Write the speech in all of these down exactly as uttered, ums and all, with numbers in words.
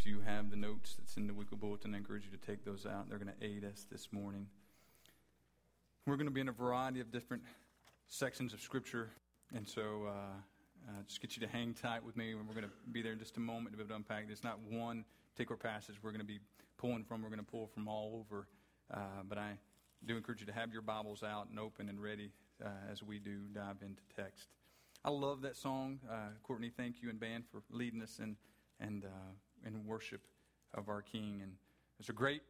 If you have the notes that's in the weekly bulletin, I encourage you to take those out. They're going to aid us this morning. We're going to be in a variety of different sections of Scripture, and so uh, uh, just get you to hang tight with me. We're going to be there in just a moment to be able to unpack. There's not one particular passage we're going to be pulling from. We're going to pull from all over, uh, but I do encourage you to have your Bibles out and open and ready uh, as we do dive into text. I love that song. Uh, Courtney, thank you and band for leading us in, and, uh, in worship of our King. And there's a great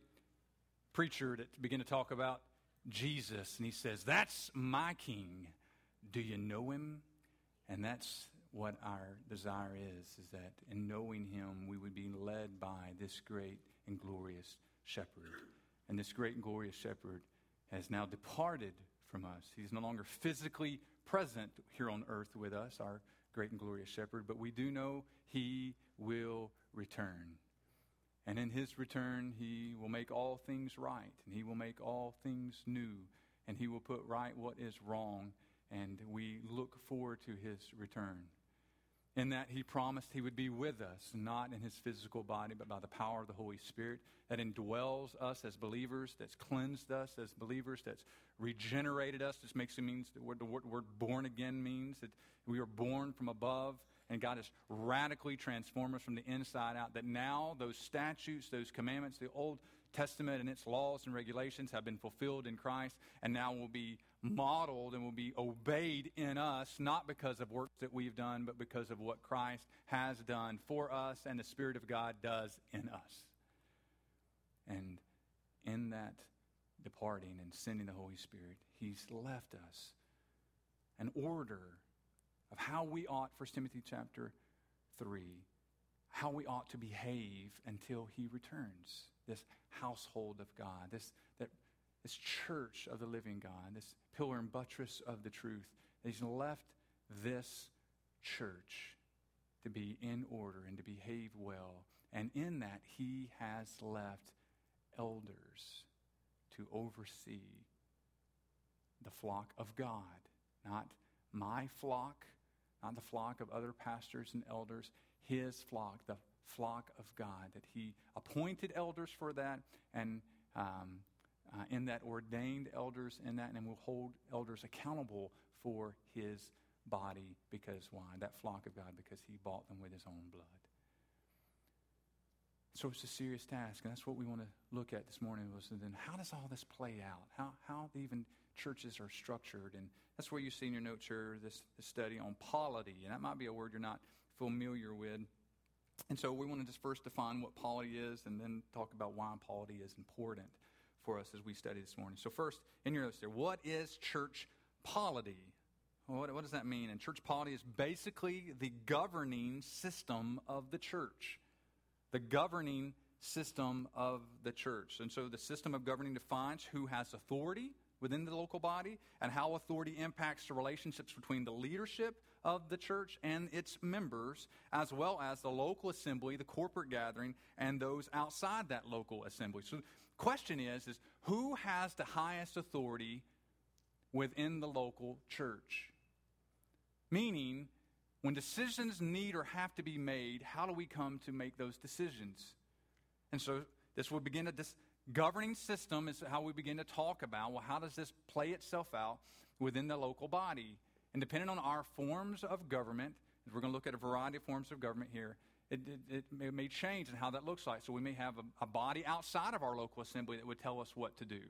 preacher that began to talk about Jesus, and he says, "That's my King. Do you know him?" And that's what our desire is, is that in knowing him, we would be led by this great and glorious shepherd. And this great and glorious shepherd has now departed from us. He's no longer physically present here on earth with us, our great and glorious shepherd, but we do know he will return. And in his return, he will make all things right, and he will make all things new, and he will put right what is wrong, and we look forward to his return. In that he promised he would be with us, not in his physical body, but by the power of the Holy Spirit that indwells us as believers, that's cleansed us as believers, that's regenerated us. This makes it means the word, the word born again means that we are born from above, and God has radically transformed us from the inside out, that now those statutes, those commandments, the Old Testament and its laws and regulations have been fulfilled in Christ, and now will be modeled and will be obeyed in us, not because of works that we've done, but because of what Christ has done for us and the Spirit of God does in us. And in that departing and sending the Holy Spirit, he's left us an order of how we ought, First Timothy chapter three, how we ought to behave until he returns. This household of God, this that this church of the living God, this pillar and buttress of the truth. He's left this church to be in order and to behave well. And in that, he has left elders to oversee the flock of God, not my flock, not the flock of other pastors and elders, his flock, the flock of God, that he appointed elders for that, and um, uh, in that ordained elders in that, and will hold elders accountable for his body, because why? That flock of God, because he bought them with his own blood. So it's a serious task, and that's what we want to look at this morning, was then how does all this play out? How how even churches are structured, and that's where you see in your notes here this, this study on polity, and that might be a word you're not familiar with. And so we want to just first define what polity is and then talk about why polity is important for us as we study this morning. So first, in your notes there, what is church polity? What, what does that mean? And church polity is basically the governing system of the church. The governing system of the church. And so the system of governing defines who has authority within the local body and how authority impacts the relationships between the leadership of the church and its members, as well as the local assembly, the corporate gathering, and those outside that local assembly. So the question is, is who has the highest authority within the local church? Meaning, when decisions need or have to be made, how do we come to make those decisions? And so this will begin a dis- governing system is how we begin to talk about, well, how does this play itself out within the local body? And depending on our forms of government, we're going to look at a variety of forms of government here, it, it, it, may, it may change in how that looks like. So we may have a, a body outside of our local assembly that would tell us what to do.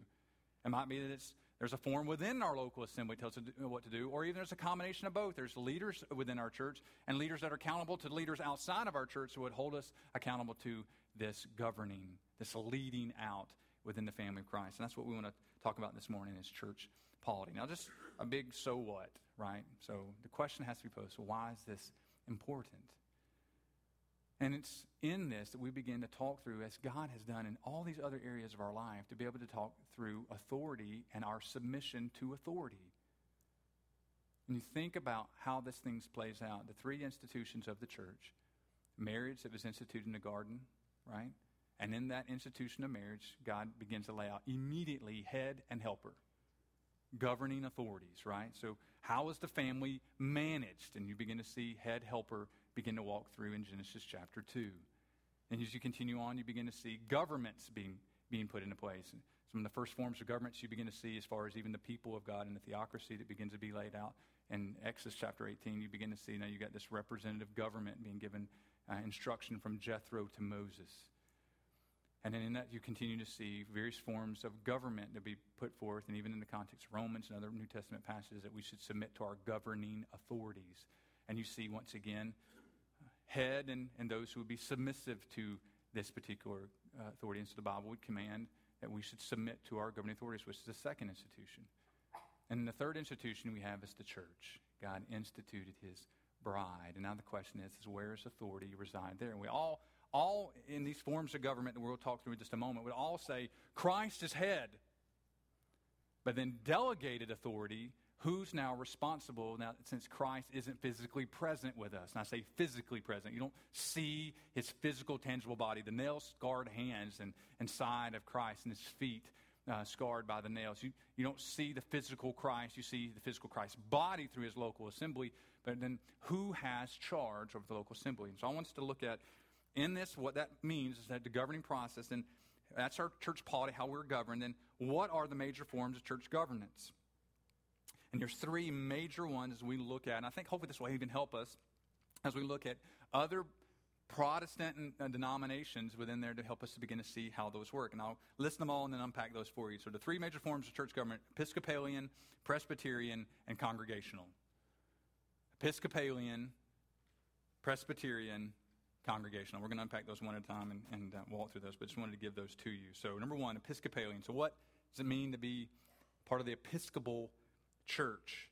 It might be that it's, there's a form within our local assembly that tells us what to do, or even there's a combination of both. There's leaders within our church and leaders that are accountable to leaders outside of our church who would hold us accountable to this governing, this leading out within the family of Christ. And that's what we want to talk about this morning is church polity. Now, just a big so what, right? So the question has to be posed, so why is this important? And it's in this that we begin to talk through, as God has done in all these other areas of our life, to be able to talk through authority and our submission to authority. When you think about how this thing plays out, the three institutions of the church, marriage that was instituted in the garden, right? And in that institution of marriage, God begins to lay out immediately head and helper. Governing authorities, right? So how is the family managed? And you begin to see head helper begin to walk through in Genesis chapter two. And as you continue on, you begin to see governments being being put into place. Some of the first forms of governments you begin to see as far as even the people of God and the theocracy that begins to be laid out. In Exodus chapter eighteen, you begin to see now you've got this representative government being given uh, instruction from Jethro to Moses. And then in that, you continue to see various forms of government to be put forth, and even in the context of Romans and other New Testament passages, that we should submit to our governing authorities. And you see, once again, head and, and those who would be submissive to this particular uh, authority. And so the Bible would command that we should submit to our governing authorities, which is the second institution. And the third institution we have is the church. God instituted his bride. And now the question is, is where does authority reside there? And we all... All in these forms of government that we'll talk through in just a moment would all say Christ is head. But then delegated authority, who's now responsible now since Christ isn't physically present with us? And I say physically present. You don't see his physical, tangible body, the nail-scarred hands and, and side of Christ and his feet uh, scarred by the nails. You, you don't see the physical Christ. You see the physical Christ's body through his local assembly. But then who has charge over the local assembly? And so I want us to look at in this, what that means is that the governing process, and that's our church polity, how we're governed, and what are the major forms of church governance? And there's three major ones we look at, and I think hopefully this will even help us as we look at other Protestant denominations within there to help us to begin to see how those work. And I'll list them all and then unpack those for you. So the three major forms of church government: Episcopalian, Presbyterian, and Congregational. Episcopalian, Presbyterian, Congregational. We're going to unpack those one at a time and, and uh, walk through those, but just wanted to give those to you. So number one, Episcopalian. So what does it mean to be part of the Episcopal Church?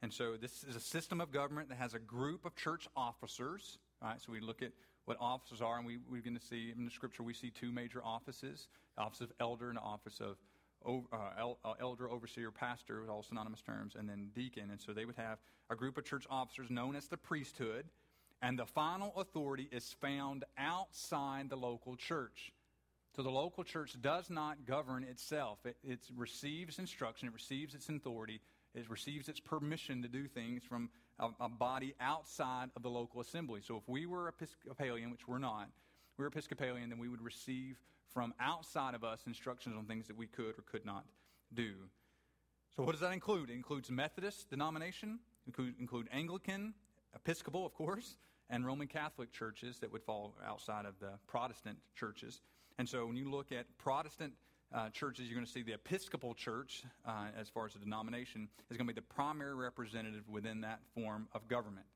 And so this is a system of government that has a group of church officers. All right, so we look at what offices are, and we, we're going to see in the scripture, we see two major offices, the office of elder and the office of Uh, elder, overseer, pastor, all synonymous terms, and then deacon. And so they would have a group of church officers known as the priesthood. And the final authority is found outside the local church. So the local church does not govern itself. It, it receives instruction. It receives its authority. It receives its permission to do things from a, a body outside of the local assembly. So if we were Episcopalian, which we're not, we were Episcopalian, then we would receive from outside of us instructions on things that we could or could not do. So what does that include? It includes Methodist denomination, include, include Anglican, Episcopal, of course, and Roman Catholic churches that would fall outside of the Protestant churches. And so when you look at Protestant uh, churches, you're going to see the Episcopal Church, uh, as far as the denomination, is going to be the primary representative within that form of government.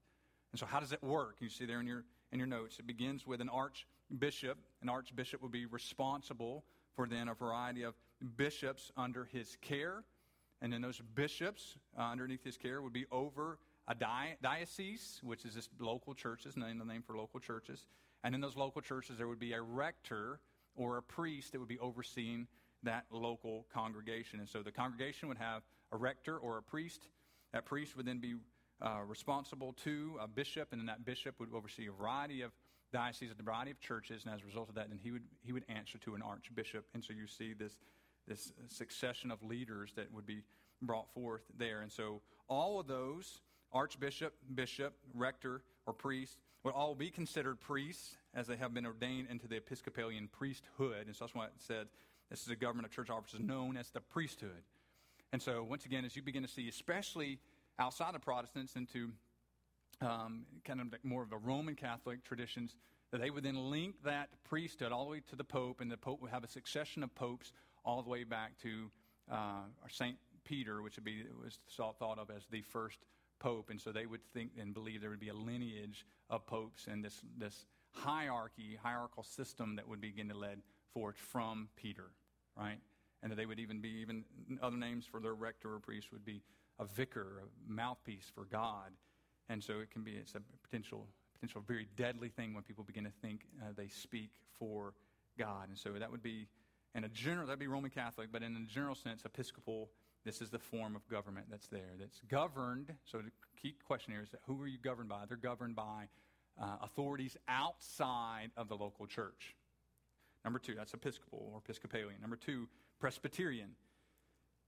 And so how does it work? You see there in your in your notes, it begins with an archbishop. An archbishop will be responsible for then a variety of bishops under his care. And then those bishops uh, underneath his care would be over a dio- diocese, which is this local churches, name the name for local churches. And in those local churches, there would be a rector or a priest that would be overseeing that local congregation. And so the congregation would have a rector or a priest. That priest would then be uh, responsible to a bishop, and then that bishop would oversee a variety of dioceses, a variety of churches, and as a result of that, then he would he would answer to an archbishop. And so you see this this succession of leaders that would be brought forth there. And so all of those, archbishop, bishop, rector, or priest, would all be considered priests as they have been ordained into the Episcopalian priesthood. And so that's why it said this is a government of church officers known as the priesthood. And so once again, as you begin to see, especially outside of Protestants into um, kind of more of the Roman Catholic traditions, that they would then link that priesthood all the way to the Pope, and the Pope would have a succession of popes all the way back to uh, Saint Peter, which would be was thought of as the first Pope, and so they would think and believe there would be a lineage of popes and this this hierarchy, hierarchical system that would begin to lead forth from Peter, right? And that they would even be, even other names for their rector or priest would be a vicar, a mouthpiece for God. And so it can be, it's a potential, potential very deadly thing when people begin to think uh, they speak for God. And so that would be, in a general, that would be Roman Catholic, but in a general sense, Episcopal. This is the form of government that's there, that's governed. So the key question here is, that who are you governed by? They're governed by uh, authorities outside of the local church. Number two, that's Episcopal or Episcopalian. Number two, Presbyterian.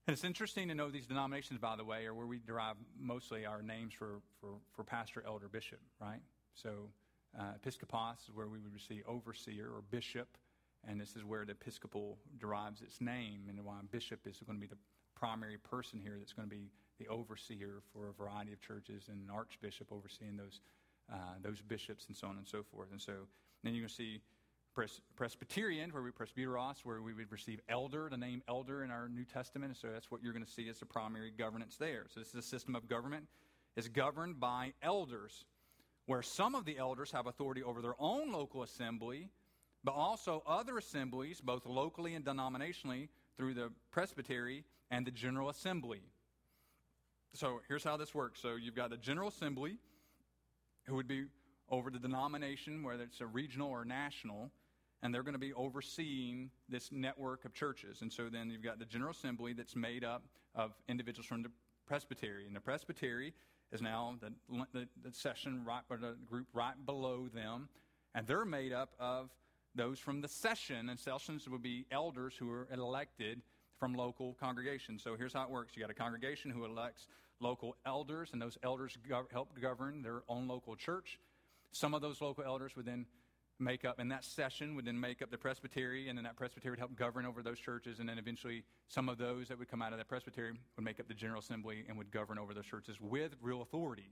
And it's interesting to know these denominations, by the way, are where we derive mostly our names for, for, for pastor, elder, bishop, right? So Uh, Episcopos is where we would see overseer or bishop, and this is where the Episcopal derives its name, and why bishop is going to be the primary person here that's going to be the overseer for a variety of churches, and an archbishop overseeing those uh, those bishops and so on and so forth. And so and then you're going to see pres- Presbyterian, where we presbyteros, where we would receive elder, the name elder in our New Testament. And so that's what you're going to see as the primary governance there. So this is a system of government. It's governed by elders, where some of the elders have authority over their own local assembly, but also other assemblies, both locally and denominationally, through the presbytery and the general assembly. So here's how this works. So you've got the general assembly, who would be over the denomination, whether it's a regional or national, and they're going to be overseeing this network of churches. And so then you've got the general assembly that's made up of individuals from the presbytery. And the presbytery is now the, the, the session, right, or the group right below them, and they're made up of those from the session, and sessions would be elders who are elected from local congregations. So here's how it works. You got a congregation who elects local elders, and those elders go- help govern their own local church. Some of those local elders would then make up, and that session would then make up the presbytery, and then that presbytery would help govern over those churches, and then eventually some of those that would come out of that presbytery would make up the general assembly and would govern over those churches with real authority.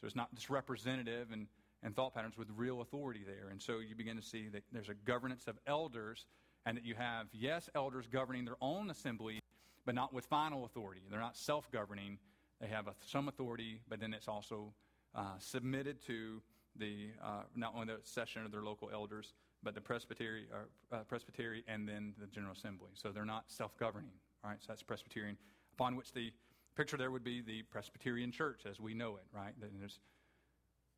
So it's not just representative and and thought patterns, with real authority there. And so you begin to see that there's a governance of elders, and that you have, yes, elders governing their own assembly, but not with final authority. They're not self-governing. They have a, some authority, but then it's also uh, submitted to the uh, not only the session of their local elders, but the presbytery, or, uh, presbytery and then the general assembly. So they're not self-governing. All right, so that's Presbyterian, upon which the picture there would be the Presbyterian Church as we know it, right? Then there's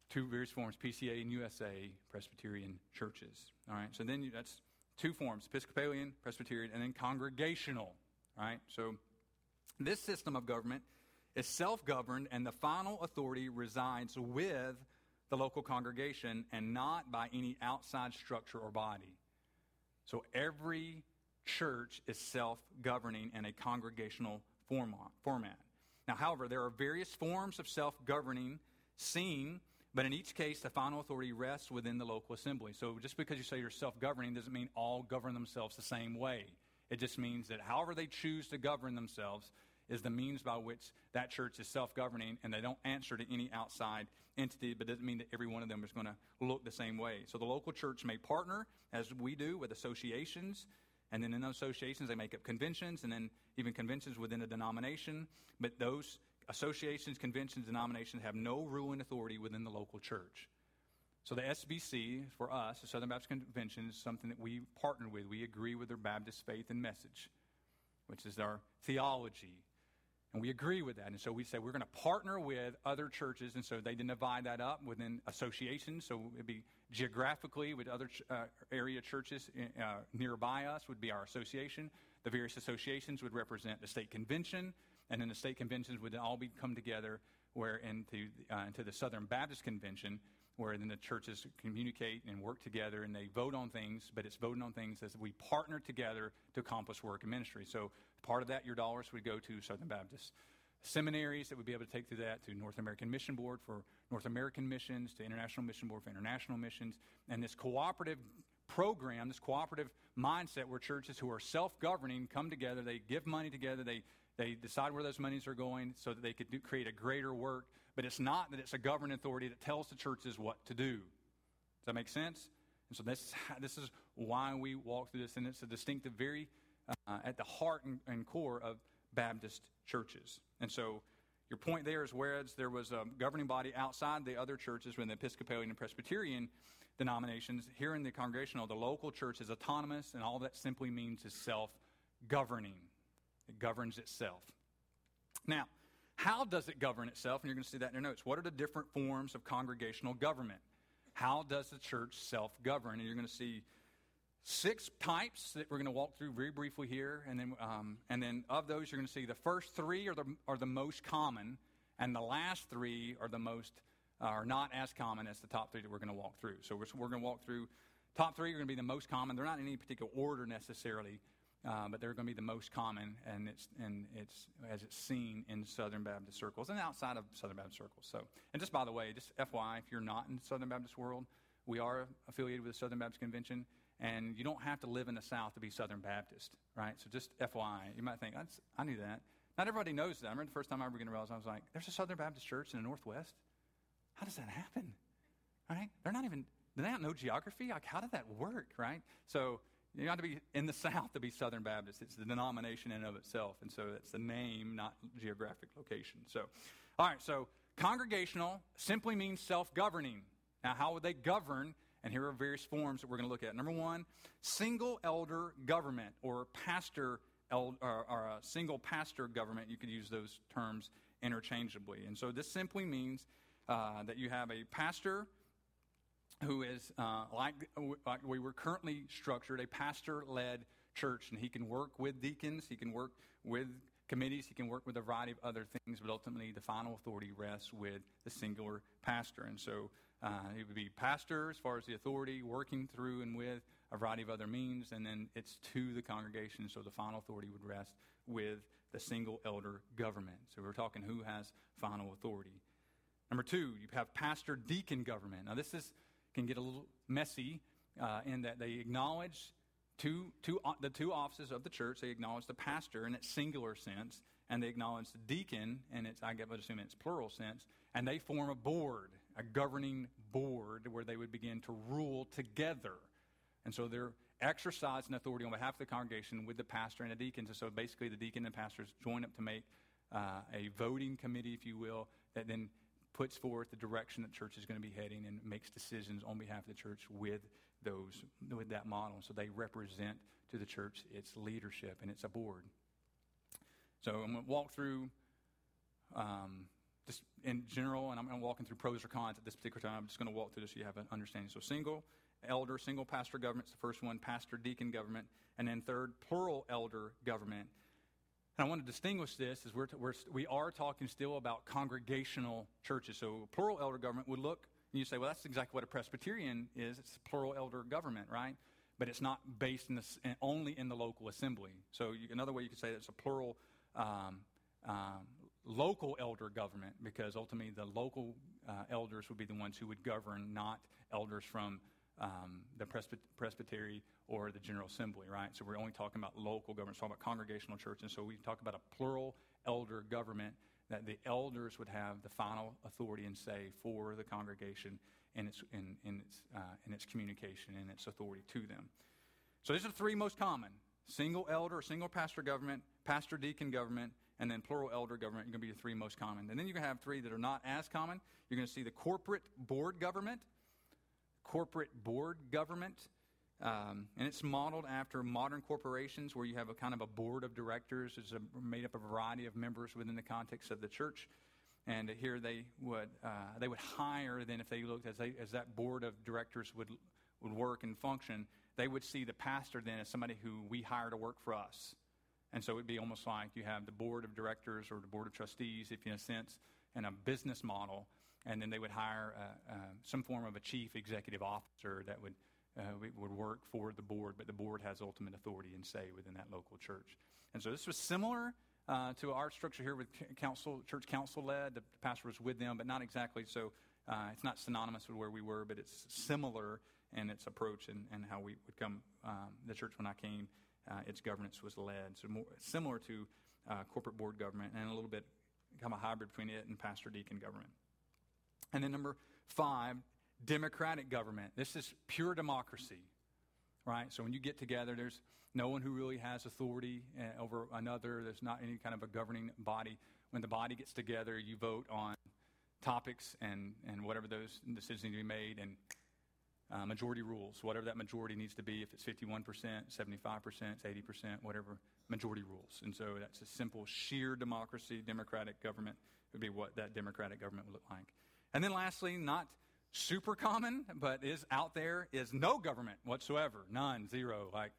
two various forms, P C A and U S A Presbyterian churches. All right, so then you, that's two forms, Episcopalian, Presbyterian, and then congregational. All right, so this system of government is self-governed, and the final authority resides with the local congregation and not by any outside structure or body. So every church is self-governing in a congregational format. Now, however, there are various forms of self-governing seen, but in each case, the final authority rests within the local assembly. So just because you say you're self-governing doesn't mean all govern themselves the same way. It just means that however they choose to govern themselves is the means by which that church is self-governing, and they don't answer to any outside entity, but it doesn't mean that every one of them is going to look the same way. So the local church may partner, as we do, with associations, and then in those associations, they make up conventions, and then even conventions within a denomination, but those associations, conventions, denominations have no ruling authority within the local church. So the S B C, for us, the Southern Baptist Convention, is something that we partner with. We agree with their Baptist faith and message, which is our theology. And we agree with that. And so we say we're going to partner with other churches. And so they didn't divide that up within associations. So it'd be geographically with other ch- uh, area churches in, uh, nearby us would be our association. The various associations would represent the state convention. And then the state conventions would all be come together where into, uh, into the Southern Baptist Convention, where then the churches communicate and work together, and they vote on things, but it's voting on things as we partner together to accomplish work and ministry. So part of that, your dollars would go to Southern Baptist seminaries that would be able to take through that, to North American Mission Board for North American missions, to International Mission Board for international missions, and this cooperative program, this cooperative mindset where churches who are self-governing come together, they give money together, they They decide where those monies are going so that they could do, create a greater work. But it's not that it's a governing authority that tells the churches what to do. Does that make sense? And so this, this is why we walk through this. And it's a distinctive, very uh, at the heart and, and core of Baptist churches. And so your point there is, whereas there was a governing body outside the other churches within the Episcopalian and Presbyterian denominations, here in the congregational, the local church is autonomous, and all that simply means is self-governing. It governs itself. Now, how does it govern itself? And you're going to see that in your notes. What are the different forms of congregational government? How does the church self-govern? And you're going to see six types that we're going to walk through very briefly here. And then um, and then of those, you're going to see the first three are the, are the most common, and the last three are the most uh, are not as common as the top three that we're going to walk through. So we're, we're going to walk through top three are going to be the most common. They're not in any particular order necessarily. uh, but they're going to be the most common, and it's and it's as it's seen in Southern Baptist circles and outside of Southern Baptist circles. So, and just by the way, just F Y I, if you're not in the Southern Baptist world, we are affiliated with the Southern Baptist Convention, and you don't have to live in the South to be Southern Baptist, right? So just F Y I, you might think, I, I knew that. Not everybody knows that. I remember the first time I ever going to realize, I was like, there's a Southern Baptist church in the Northwest? How does that happen, right? They're not even, do they not know geography? Like, how did that work, right? So you got to be in the South to be Southern Baptist. It's the denomination in and of itself, and so that's the name, not geographic location. So, all right, so congregational simply means self-governing. Now, how would they govern? And here are various forms that we're going to look at. Number one, single elder government or pastor elder, or, or a single pastor government. You could use those terms interchangeably. And so this simply means uh, that you have a pastor who is, uh, like, like we were currently structured, a pastor-led church. And he can work with deacons. He can work with committees. He can work with a variety of other things, but ultimately the final authority rests with the singular pastor. And so uh, it would be pastor as far as the authority, working through and with a variety of other means, and then it's to the congregation, so the final authority would rest with the single elder government. So we're talking who has final authority. Number two, you have pastor-deacon government. Now this is can get a little messy uh, in that they acknowledge Two, two, the two offices of the church. They acknowledge the pastor in its singular sense, and they acknowledge the deacon in its, I guess, I would assume, in its plural sense, and they form a board, a governing board, where they would begin to rule together. And so they're exercising authority on behalf of the congregation with the pastor and the deacons. And so basically the deacon and pastors join up to make uh, a voting committee, if you will, that then puts forth the direction that church is going to be heading and makes decisions on behalf of the church with those with that model. So they represent to the church its leadership, and it's a board. So I'm going to walk through um, just in general, and I'm, I'm walking through pros or cons at this particular time. I'm just going to walk through this so you have an understanding. So single elder, single pastor government is the first one, pastor deacon government, and then third, plural elder government. And I want to distinguish this as we're, we're, we are talking still about congregational churches. So a plural elder government would look, and you say, well, that's exactly what a Presbyterian is. It's a plural elder government, right? But it's not based in the, only in the local assembly. So you, another way you could say that it's a plural um, um, local elder government, because ultimately the local uh, elders would be the ones who would govern, not elders from Um, the presby- presbytery or the general assembly, right? So we're only talking about local government. We're talking about congregational church. And so we talk about a plural elder government that the elders would have the final authority and say for the congregation and its in, in its uh, in its communication and its authority to them. So these are the three most common: single elder, single pastor government, pastor deacon government, and then plural elder government. Are going to be the three most common. And then you're going to have three that are not as common. You're going to see the corporate board government. corporate board government, um, and it's modeled after modern corporations where you have a kind of a board of directors. It's a, made up of a variety of members within the context of the church, and here they would uh, they would hire. Then, if they looked as they, as that board of directors would would work and function, they would see the pastor then as somebody who we hire to work for us, and so it'd be almost like you have the board of directors or the board of trustees, if in a sense, in a business model. And then they would hire uh, uh, some form of a chief executive officer that would uh, would work for the board, but the board has ultimate authority and say within that local church. And so this was similar uh, to our structure here with council, church council led. The pastor was with them, but not exactly. So uh, it's not synonymous with where we were, but it's similar in its approach and, and how we would come. Um, the church when I came, uh, its governance was led. So more similar to uh, corporate board government, and a little bit kind of a hybrid between it and pastor deacon government. And then number five, democratic government. This is pure democracy, right? So when you get together, there's no one who really has authority over another. There's not any kind of a governing body. When the body gets together, you vote on topics and, and whatever those decisions need to be made, and uh, majority rules, whatever that majority needs to be, if it's fifty-one percent, seventy-five percent, eighty percent, whatever, majority rules. And so that's a simple, sheer democracy. Democratic government would be what that democratic government would look like. And then lastly, not super common, but is out there, is no government whatsoever. None, zero. Like,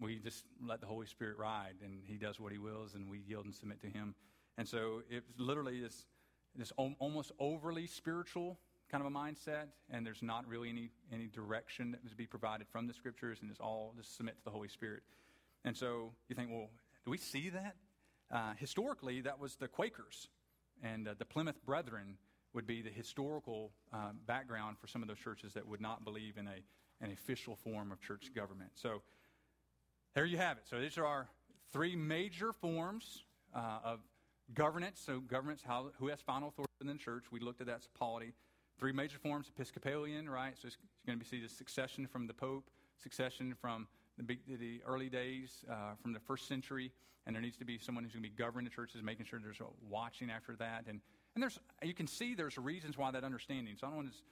we just let the Holy Spirit ride, and he does what he wills, and we yield and submit to him. And so it literally is this almost overly spiritual kind of a mindset, and there's not really any, any direction that was to be provided from the Scriptures, and it's all just submit to the Holy Spirit. And so you think, well, do we see that? Uh, historically, that was the Quakers, and uh, the Plymouth Brethren would be the historical uh, background for some of those churches that would not believe in a an official form of church government. So there you have it. So these are our three major forms uh, of governance. So governance, how, who has final authority in the church? We looked at that as polity. Three major forms: Episcopalian, right? So it's going to be see the succession from the Pope, succession from the, the early days, uh, from the first century, and there needs to be someone who's going to be governing the churches, making sure there's watching after that. And and there's you can see there's reasons why that understanding. So I don't want to just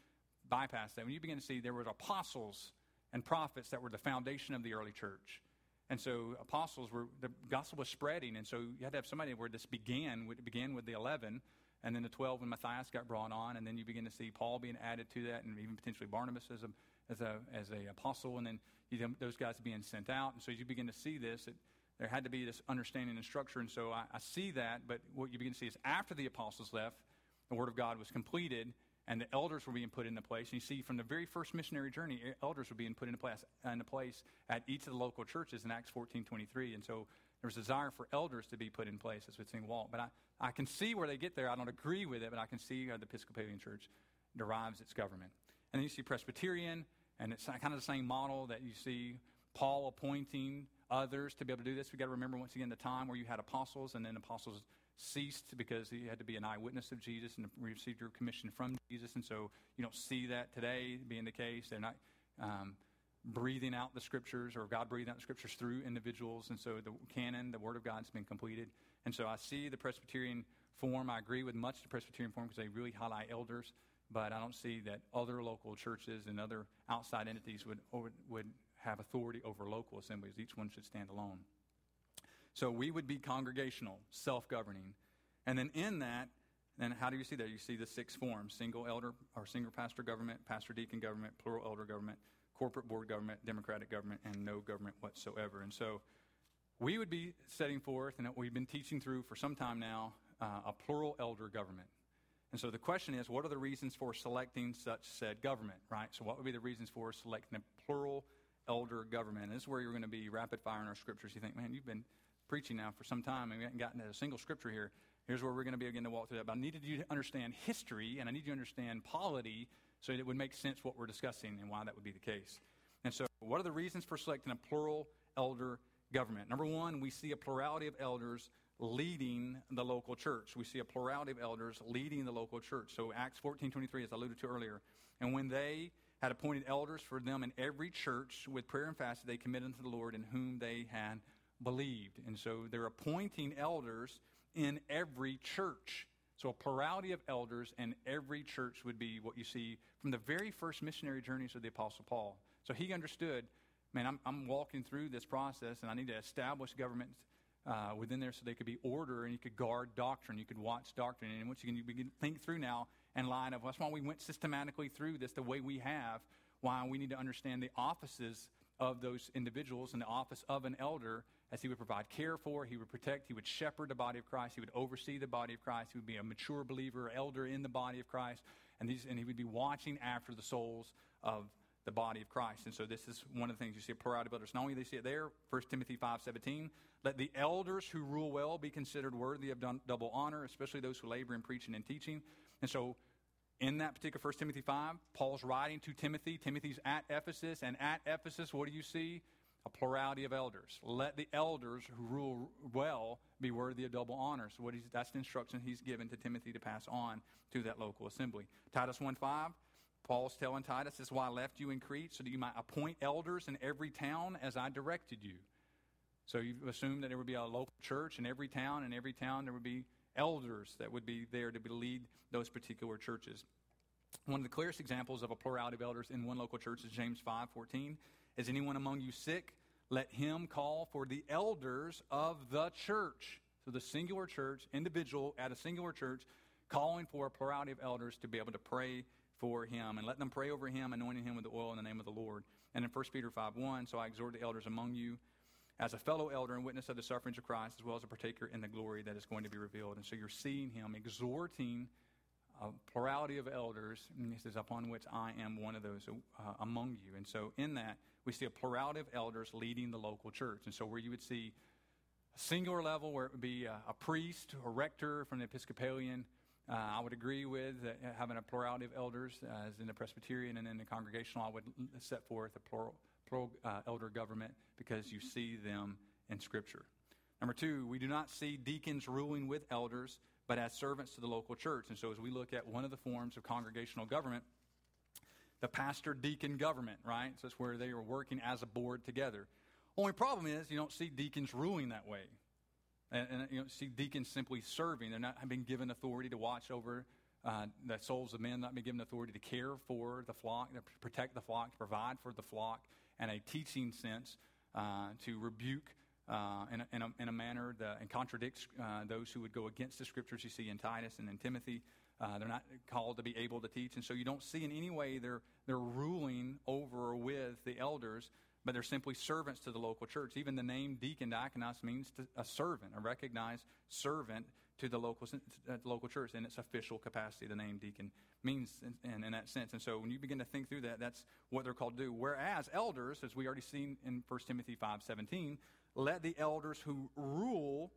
bypass that. When you begin to see there were apostles and prophets that were the foundation of the early church. And so apostles were, the gospel was spreading, and so you had to have somebody where this began, it began with the eleven, and then the twelve when Matthias got brought on, and then you begin to see Paul being added to that, and even potentially Barnabas as a as a as a apostle, and then you, those guys being sent out. And so you begin to see this, it, there had to be this understanding and structure, and so I, I see that, but what you begin to see is after the apostles left, the Word of God was completed, and the elders were being put into place. And you see from the very first missionary journey, elders were being put into place, into place at each of the local churches in Acts fourteen twenty-three. And so there was a desire for elders to be put in place. That's what's saying Walt. But I, I can see where they get there. I don't agree with it, but I can see how the Episcopalian Church derives its government. And then you see Presbyterian, and it's kind of the same model that you see Paul appointing others to be able to do this. We've got to remember once again the time where you had apostles, and then apostles ceased because he had to be an eyewitness of Jesus and received your commission from Jesus. And so you don't see that today being the case. They're not um, breathing out the scriptures, or God breathing out the scriptures through individuals. And so the canon, the Word of God, has been completed. And so I see the Presbyterian form. I agree with much of the Presbyterian form because they really highlight elders, but I don't see that other local churches and other outside entities would would have authority over local assemblies. Each one should stand alone. So we would be congregational, self-governing. And then in that, then how do you see that? You see the six forms: single elder or single pastor government, pastor deacon government, plural elder government, corporate board government, democratic government, and no government whatsoever. And so we would be setting forth, and we've been teaching through for some time now, uh, a plural elder government. And so the question is, what are the reasons for selecting such said government, right? So what would be the reasons for selecting a plural elder government? And this is where you're going to be rapid firing our scriptures. You think, man, you've been preaching now for some time and we haven't gotten to a single scripture here. Here's where we're going to begin to walk through that. But I needed you to understand history, and I need you to understand polity, so that it would make sense what we're discussing and why that would be the case. And so what are the reasons for selecting a plural elder government? Number one, we see a plurality of elders leading the local church. We see a plurality of elders leading the local church. So Acts fourteen twenty-three, as I alluded to earlier, and when they had appointed elders for them in every church with prayer and fasting, they committed unto the Lord in whom they had believed. And so they're appointing elders in every church. So a plurality of elders in every church would be what you see from the very first missionary journeys of the Apostle Paul. So he understood, man, I'm, I'm walking through this process, and I need to establish government uh, within there so they could be order, and you could guard doctrine, you could watch doctrine. And once again, you begin to think through now and line up. That's why we went systematically through this the way we have, why we need to understand the offices of those individuals in the office of an elder, as he would provide care for, he would protect, he would shepherd the body of Christ, he would oversee the body of Christ, he would be a mature believer, elder in the body of Christ, and these, and he would be watching after the souls of the body of Christ. And so this is one of the things you see a plurality of elders. Not only do they see it there, First Timothy five seventeen, let the elders who rule well be considered worthy of double honor, especially those who labor in preaching and teaching. And so in that particular First Timothy five, Paul's writing to Timothy. Timothy's at Ephesus, and at Ephesus, what do you see? A plurality of elders. Let the elders who rule well be worthy of double honor. So what he's, that's the instruction he's given to Timothy to pass on to that local assembly. Titus one five, Paul's telling Titus, this is why I left you in Crete, so that you might appoint elders in every town as I directed you. So you assume that there would be a local church in every town, and every town there would be elders that would be there to be lead those particular churches. One of the clearest examples of a plurality of elders in one local church is James five fourteen. Is anyone among you sick? Let him call for the elders of the church. So the singular church, individual at a singular church, calling for a plurality of elders to be able to pray for him, and let them pray over him, anointing him with the oil in the name of the Lord. And in First Peter five one, so I exhort the elders among you as a fellow elder and witness of the sufferings of Christ, as well as a partaker in the glory that is going to be revealed. And so you're seeing him exhorting a plurality of elders, and he says, upon which I am one of those uh, among you. And so in that, we see a plurality of elders leading the local church. And so where you would see a singular level where it would be a, a priest or rector from the Episcopalian, uh, I would agree with uh, having a plurality of elders, uh, as in the Presbyterian, and in the congregational, I would set forth a plural, plural uh, elder government because you see them in Scripture. Number two, we do not see deacons ruling with elders, but as servants to the local church. And so as we look at one of the forms of congregational government, the pastor-deacon government, right? So that's where they are working as a board together. Only problem is you don't see deacons ruling that way. And, and you don't see deacons simply serving. They're not being given authority to watch over uh, the souls of men, not being given authority to care for the flock, to protect the flock, to provide for the flock, and a teaching sense uh, to rebuke Uh, in, a, in, a, in a manner that and contradicts uh, those who would go against the Scriptures you see in Titus and in Timothy. Uh, they're not called to be able to teach, and so you don't see in any way they're they're ruling over or with the elders, but they're simply servants to the local church. Even the name deacon, diakonos, means to, a servant, a recognized servant to the local uh, local church in its official capacity. The name deacon means in, in, in that sense, and so when you begin to think through that, that's what they're called to do. Whereas elders, as we already seen in First Timothy five seventeen. Let the elders who rule,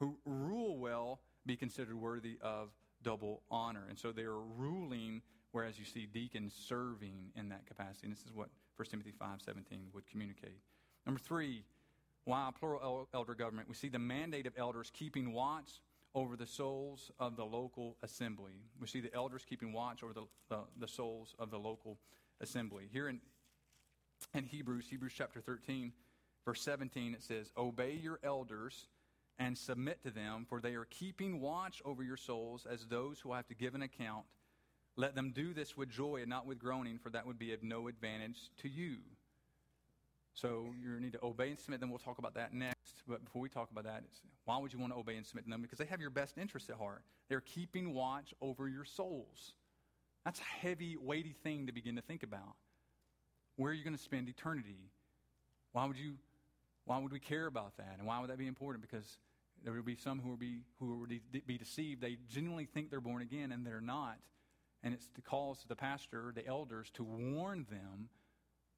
who rule well, be considered worthy of double honor. And so they are ruling, whereas you see deacons serving in that capacity. And this is what First Timothy five seventeen would communicate. Number three, while plural elder government, we see the mandate of elders keeping watch over the souls of the local assembly. We see the elders keeping watch over the, the, the souls of the local assembly. Here in, in Hebrews, Hebrews chapter thirteen, verse seventeen, it says, "Obey your elders and submit to them, for they are keeping watch over your souls as those who have to give an account. Let them do this with joy and not with groaning, for that would be of no advantage to you." So you need to obey and submit them. We'll talk about that next. But before we talk about that, it's, why would you want to obey and submit to them? Because they have your best interest at heart. They're keeping watch over your souls. That's a heavy, weighty thing to begin to think about. Where are you going to spend eternity? Why would you... Why would we care about that? And why would that be important? Because there will be some who will be who will be deceived. They genuinely think they're born again, and they're not. And it's the calls to the pastor, the elders, to warn them,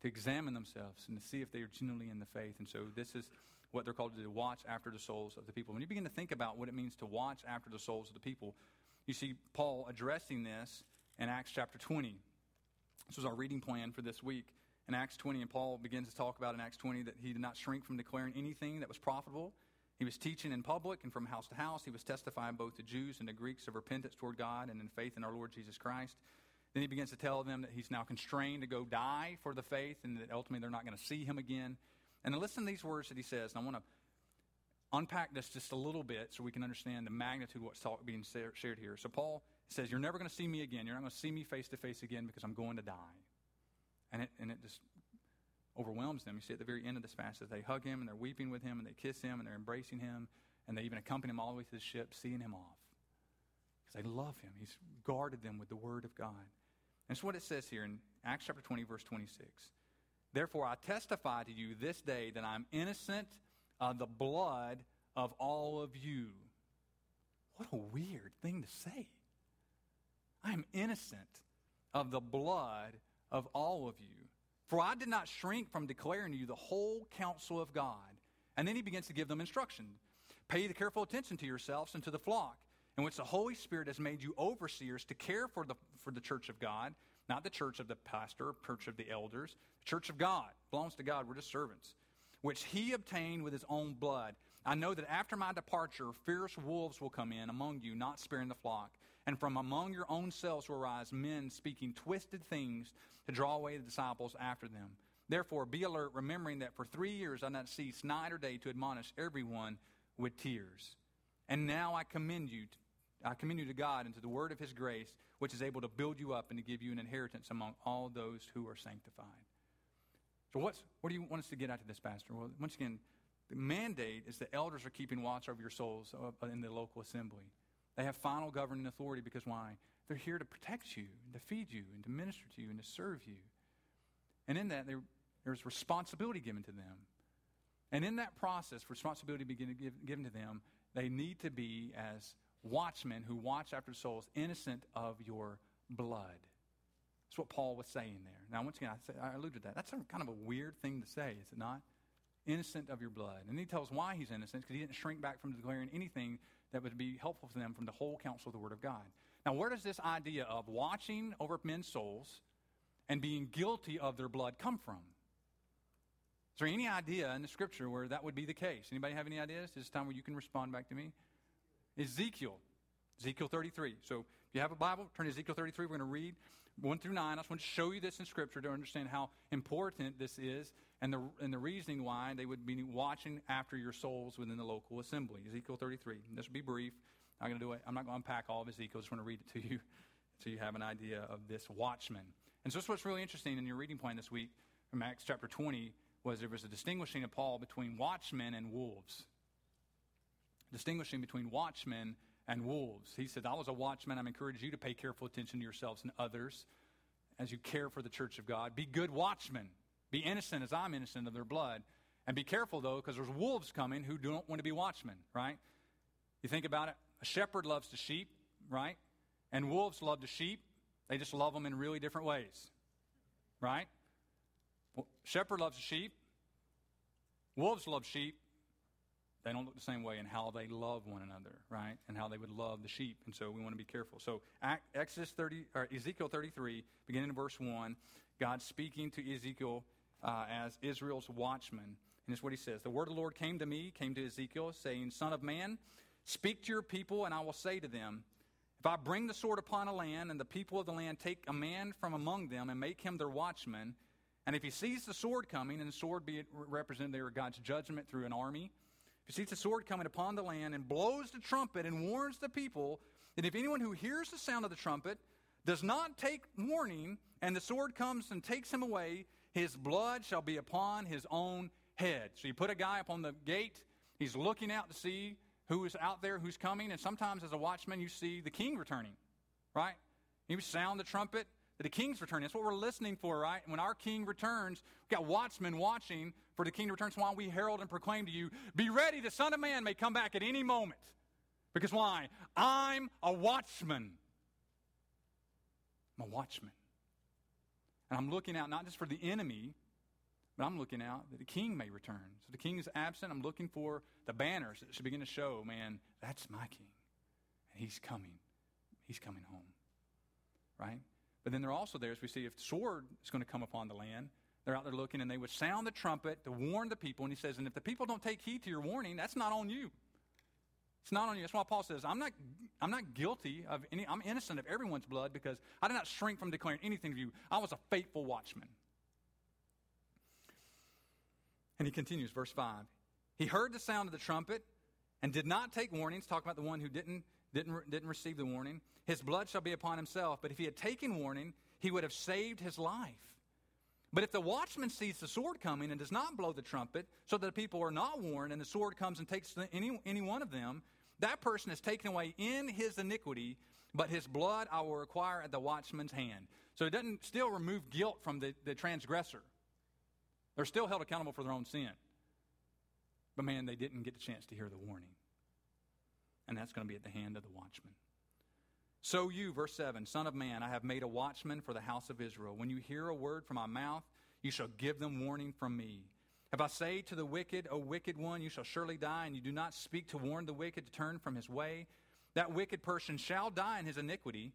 to examine themselves, and to see if they are genuinely in the faith. And so this is what they're called to do, to watch after the souls of the people. When you begin to think about what it means to watch after the souls of the people, you see Paul addressing this in Acts chapter twenty. This was our reading plan for this week. In Acts twenty, and Paul begins to talk about in Acts twenty that he did not shrink from declaring anything that was profitable. He was teaching in public and from house to house. He was testifying both to Jews and to Greeks of repentance toward God and in faith in our Lord Jesus Christ. Then he begins to tell them that he's now constrained to go die for the faith and that ultimately they're not going to see him again. And then listen to these words that he says. And I want to unpack this just a little bit so we can understand the magnitude of what's talk, being shared here. So Paul says, "You're never going to see me again. You're not going to see me face to face again because I'm going to die." And it and it just overwhelms them. You see at the very end of this passage, they hug him, and they're weeping with him, and they kiss him, and they're embracing him, and they even accompany him all the way to the ship, seeing him off. Because they love him. He's guarded them with the word of God. And it's what it says here in Acts chapter twenty, verse twenty-six. "Therefore I testify to you this day that I'm innocent of the blood of all of you." What a weird thing to say. I am innocent of the blood of of all of you. "For I did not shrink from declaring to you the whole counsel of God." And then he begins to give them instruction. "Pay the careful attention to yourselves and to the flock, in which the Holy Spirit has made you overseers to care for the for the church of God," not the church of the pastor, church of the elders, the church of God, belongs to God, we're just servants, "which he obtained with his own blood. I know that after my departure, fierce wolves will come in among you, not sparing the flock. And from among your own selves will arise men speaking twisted things to draw away the disciples after them. Therefore, be alert, remembering that for three years I did not cease night or day to admonish everyone with tears. And now I commend you, I commend you to God and to the word of his grace, which is able to build you up and to give you an inheritance among all those who are sanctified." So what's, what do you want us to get out of this, Pastor? Well, once again, the mandate is that elders are keeping watch over your souls in the local assembly. They have final governing authority because why? They're here to protect you, and to feed you, and to minister to you, and to serve you. And in that, there's responsibility given to them. And in that process, responsibility being given to them, they need to be as watchmen who watch after souls, innocent of your blood. That's what Paul was saying there. Now, once again, I, say, I alluded to that. That's kind of a weird thing to say, is it not? Innocent of your blood. And he tells why he's innocent, because he didn't shrink back from declaring anything that would be helpful to them from the whole counsel of the Word of God. Now, where does this idea of watching over men's souls and being guilty of their blood come from? Is there any idea in the Scripture where that would be the case? Anybody have any ideas? This is a time where you can respond back to me. Ezekiel. Ezekiel thirty-three. So if you have a Bible, turn to Ezekiel thirty-three. We're going to read one through nine. I just want to show you this in Scripture to understand how important this is and the and the reasoning why they would be watching after your souls within the local assembly. Ezekiel thirty-three. And this will be brief. I'm going to do it. I'm not going to unpack all of Ezekiel. I just want to read it to you so you have an idea of this watchman. And so this is what's really interesting in your reading plan this week from Acts chapter twenty, was there was a distinguishing of Paul between watchmen and wolves. Distinguishing between watchmen and wolves. He said, I was a watchman. I encourage you to pay careful attention to yourselves and others as you care for the church of God. Be good watchmen. Be innocent as I'm innocent of their blood. And be careful, though, because there's wolves coming who don't want to be watchmen, right? You think about it. A shepherd loves the sheep, right? And wolves love the sheep. They just love them in really different ways, right? Well, shepherd loves the sheep. Wolves love sheep. They don't look the same way in how they love one another, right? And how they would love the sheep. And so we want to be careful. So Exodus thirty, or Ezekiel thirty-three, beginning in verse one, God speaking to Ezekiel uh, as Israel's watchman. And it's what he says. The word of the Lord came to me, came to Ezekiel, saying, Son of man, speak to your people, and I will say to them, if I bring the sword upon a land, and the people of the land take a man from among them and make him their watchman, and if he sees the sword coming, and the sword be represented there God's judgment through an army, he sees the sword coming upon the land and blows the trumpet and warns the people that if anyone who hears the sound of the trumpet does not take warning and the sword comes and takes him away, his blood shall be upon his own head. So you put a guy up on the gate. He's looking out to see who is out there, who's coming. And sometimes as a watchman, you see the king returning, right? You sound the trumpet that the king's returning. That's what we're listening for, right? When our king returns, we've got watchmen watching for the king to return. That's why we herald and proclaim to you, be ready, the Son of Man may come back at any moment. Because why? I'm a watchman. I'm a watchman. And I'm looking out not just for the enemy, but I'm looking out that the king may return. So the king is absent. I'm looking for the banners that should begin to show, man, that's my king. And he's coming. He's coming home. Right? But then they're also there, as we see, if the sword is going to come upon the land, they're out there looking, and they would sound the trumpet to warn the people. And he says, and if the people don't take heed to your warning, that's not on you. It's not on you. That's why Paul says, I'm not I'm not guilty of any, I'm innocent of everyone's blood, because I did not shrink from declaring anything to you. I was a faithful watchman. And he continues, verse five. He heard the sound of the trumpet and did not take warnings. Talk about the one who didn't. Didn't, didn't receive the warning. His blood shall be upon himself. But if he had taken warning, he would have saved his life. But if the watchman sees the sword coming and does not blow the trumpet, so that the people are not warned, and the sword comes and takes any, any one of them, that person is taken away in his iniquity, but his blood I will require at the watchman's hand. So it doesn't still remove guilt from the, the transgressor. They're still held accountable for their own sin. But man, they didn't get the chance to hear the warning. And that's going to be at the hand of the watchman. So you, verse seven, Son of man, I have made a watchman for the house of Israel. When you hear a word from my mouth, you shall give them warning from me. If I say to the wicked, O wicked one, you shall surely die, and you do not speak to warn the wicked to turn from his way, that wicked person shall die in his iniquity,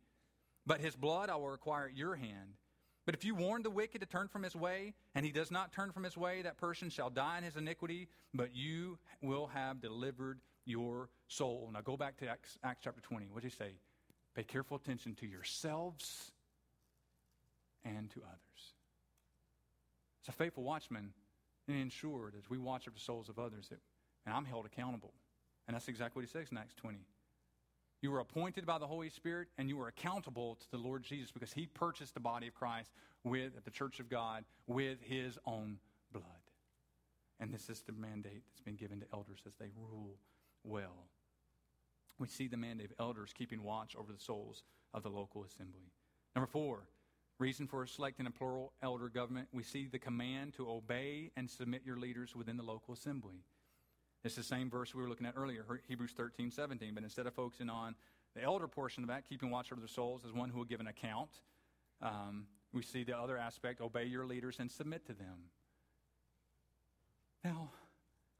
but his blood I will require at your hand. But if you warn the wicked to turn from his way, and he does not turn from his way, that person shall die in his iniquity, but you will have delivered your soul. Now go back to Acts, Acts chapter twenty. What did he say? Pay careful attention to yourselves and to others. As a faithful watchman, and ensure that as we watch over the souls of others, that, and I'm held accountable. And that's exactly what he says in Acts twenty. You were appointed by the Holy Spirit, and you were accountable to the Lord Jesus, because he purchased the body of Christ with the church of God with his own blood. And this is the mandate that's been given to elders as they rule well. We see the mandate of elders keeping watch over the souls of the local assembly. Number four, reason for selecting a plural elder government. We see the command to obey and submit your leaders within the local assembly. It's the same verse we were looking at earlier, Hebrews thirteen, seventeen. But instead of focusing on the elder portion of that, keeping watch over their souls as one who will give an account, um, We see the other aspect, obey your leaders and submit to them. Now,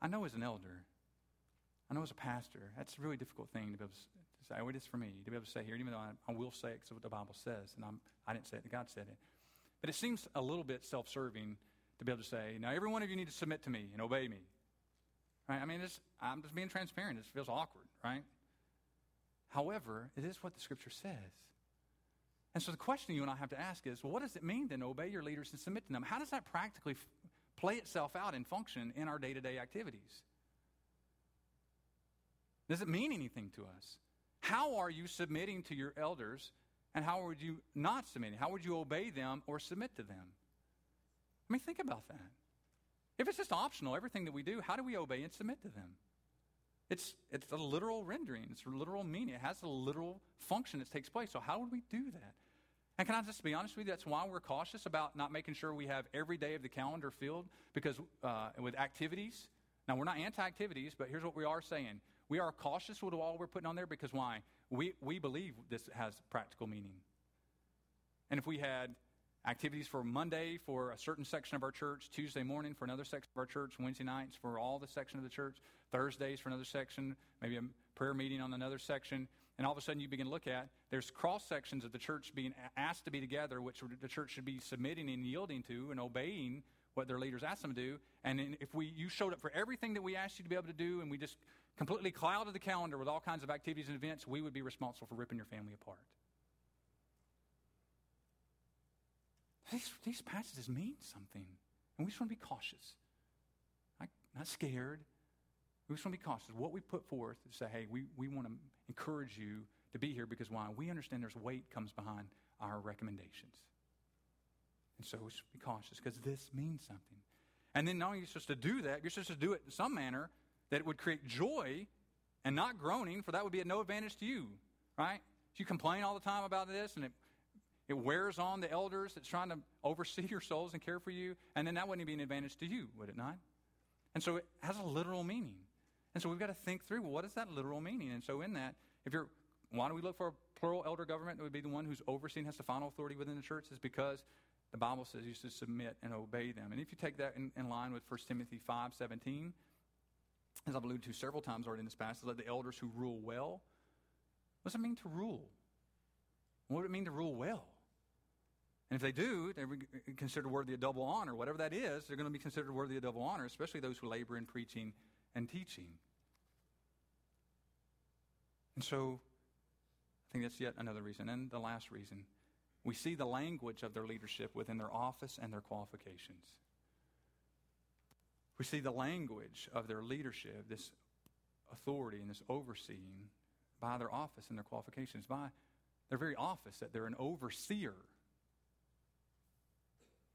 I know as an elder, I know as a pastor, that's a really difficult thing to be able to say. Oh, it is for me to be able to say here, even though I, I will say it because what the Bible says, and I'm, I didn't say it, God said it. But it seems a little bit self-serving to be able to say, now every one of you need to submit to me and obey me. Right? I mean, it's, I'm just being transparent. It feels awkward, right? However, it is what the Scripture says. And so the question you and I have to ask is, well, what does it mean then obey your leaders and submit to them? How does that practically f- play itself out and function in our day-to-day activities? Does it mean anything to us? How are you submitting to your elders, and how would you not submit? How would you obey them or submit to them? I mean, think about that. If it's just optional, everything that we do, how do we obey and submit to them? It's it's a literal rendering. It's a literal meaning. It has a literal function that takes place. So how would we do that? And can I just be honest with you? That's why we're cautious about not making sure we have every day of the calendar filled because uh, with activities. Now, we're not anti-activities, but here's what we are saying. We are cautious with all we're putting on there because why? We, we believe this has practical meaning. And if we had activities for Monday for a certain section of our church, Tuesday morning for another section of our church, Wednesday nights for all the section of the church, Thursdays for another section, maybe a prayer meeting on another section, and all of a sudden you begin to look at, there's cross sections of the church being asked to be together, which the church should be submitting and yielding to and obeying what their leaders asked them to do. And if we you showed up for everything that we asked you to be able to do and we just completely clouded the calendar with all kinds of activities and events, we would be responsible for ripping your family apart. These, these passages mean something, and we just want to be cautious. I, not scared. We just want to be cautious. What we put forth is say, hey, we, we want to encourage you to be here because why? We understand there's weight comes behind our recommendations. And so we should be cautious because this means something. And then not only are you supposed to do that, you're supposed to do it in some manner that it would create joy and not groaning, for that would be at no advantage to you, right? If you complain all the time about this and it It wears on the elders that's trying to oversee your souls and care for you, and then that wouldn't be an advantage to you, would it not? And so it has a literal meaning. And so we've got to think through, well, what is that literal meaning? And so in that, if you're, why do we look for a plural elder government that would be the one who's overseen, has the final authority within the church? Is because the Bible says you should submit and obey them. And if you take that in, in line with First Timothy five seventeen, as I've alluded to several times already in this passage, let the elders who rule well. What does it mean to rule? What would it mean to rule well? And if they do, they're considered worthy of double honor. Whatever that is, they're going to be considered worthy of double honor, especially those who labor in preaching and teaching. And so I think that's yet another reason. And the last reason, we see the language of their leadership within their office and their qualifications. We see the language of their leadership, this authority and this overseeing by their office and their qualifications, by their very office, that they're an overseer,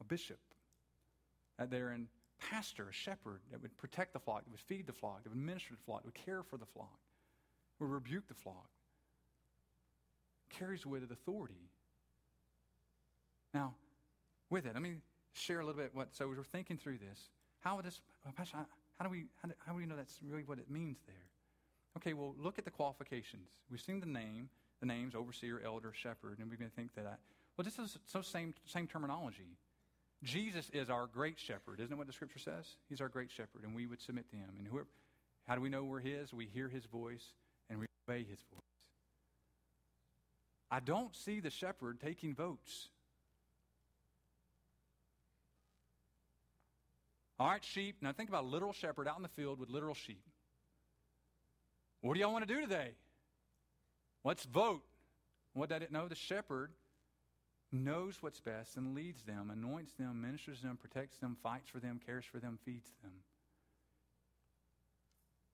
a bishop, that they're a pastor, a shepherd, that would protect the flock, that would feed the flock, that would minister to the flock, that would care for the flock, would rebuke the flock, carries with it authority. Now, with it, let me share a little bit what, so we're thinking through this. How does, how do we, how do, how do we know that's really what it means there? Okay, well, look at the qualifications. We've seen the name, the names, overseer, elder, shepherd, and we're going to think that, I, well, this is so same same terminology. Jesus is our great shepherd. Isn't it what the Scripture says? He's our great shepherd, and we would submit to him. And whoever, how do we know we're his? We hear his voice, and we obey his voice. I don't see the shepherd taking votes. All right, sheep. Now think about a literal shepherd out in the field with literal sheep. What do y'all want to do today? Let's vote. What did it know? The shepherd knows what's best and leads them, anoints them, ministers them, protects them, fights for them, cares for them, feeds them.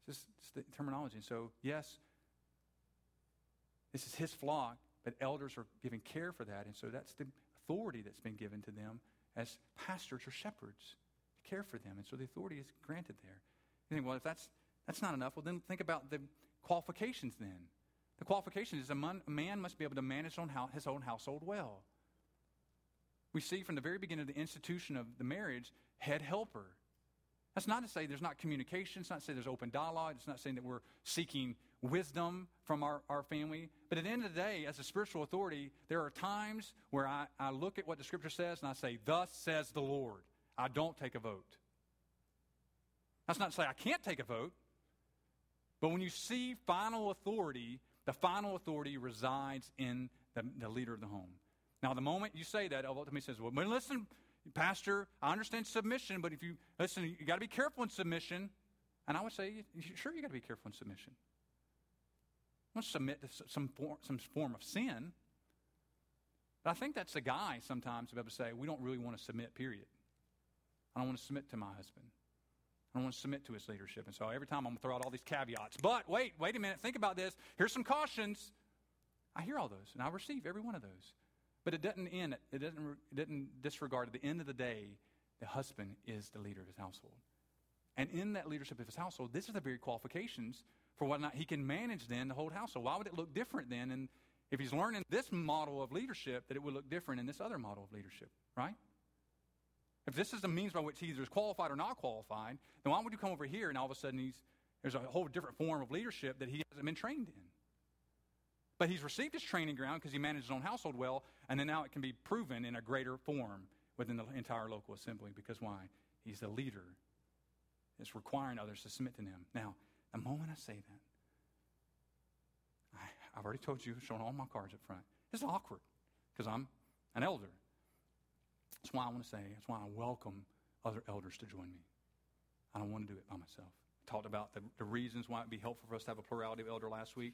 It's just it's the terminology. So, yes, this is his flock, but elders are giving care for that, and so that's the authority that's been given to them as pastors or shepherds to care for them, and so the authority is granted there. You think, well, if that's that's not enough, well, then think about the qualifications then. The qualification is a man, a man must be able to manage on how, his own household well. We see from the very beginning of the institution of the marriage, head helper. That's not to say there's not communication. It's not to say there's open dialogue. It's not saying that we're seeking wisdom from our, our family. But at the end of the day, as a spiritual authority, there are times where I, I look at what the Scripture says and I say, thus says the Lord. I don't take a vote. That's not to say I can't take a vote. But when you see final authority, the final authority resides in the, the leader of the home. Now, the moment you say that, ultimately says, well, listen, Pastor, I understand submission, but if you, listen, you got to be careful in submission. And I would say, sure, you got to be careful in submission. I don't submit to some form, some form of sin. But I think that's the guy sometimes to be able to say, we don't really want to submit, period. I don't want to submit to my husband. I don't want to submit to his leadership. And so every time I'm going to throw out all these caveats. But wait, wait a minute, think about this. Here's some cautions. I hear all those, and I receive every one of those. But it doesn't end. It doesn't, it doesn't disregard. At the end of the day, the husband is the leader of his household. And in that leadership of his household, this is the very qualifications for whether or not he can manage then the whole household. Why would it look different then? And if he's learning this model of leadership, that it would look different in this other model of leadership, right? If this is the means by which he either is qualified or not qualified, then why would you come over here and all of a sudden he's, there's a whole different form of leadership that he hasn't been trained in? But he's received his training ground because he managed his own household well, and then now it can be proven in a greater form within the entire local assembly because why? He's the leader. It's requiring others to submit to him. Now, the moment I say that, I, I've already told you, showing all my cards up front, it's awkward because I'm an elder. That's why I want to say, that's why I welcome other elders to join me. I don't want to do it by myself. I talked about the, the reasons why it would be helpful for us to have a plurality of elder last week.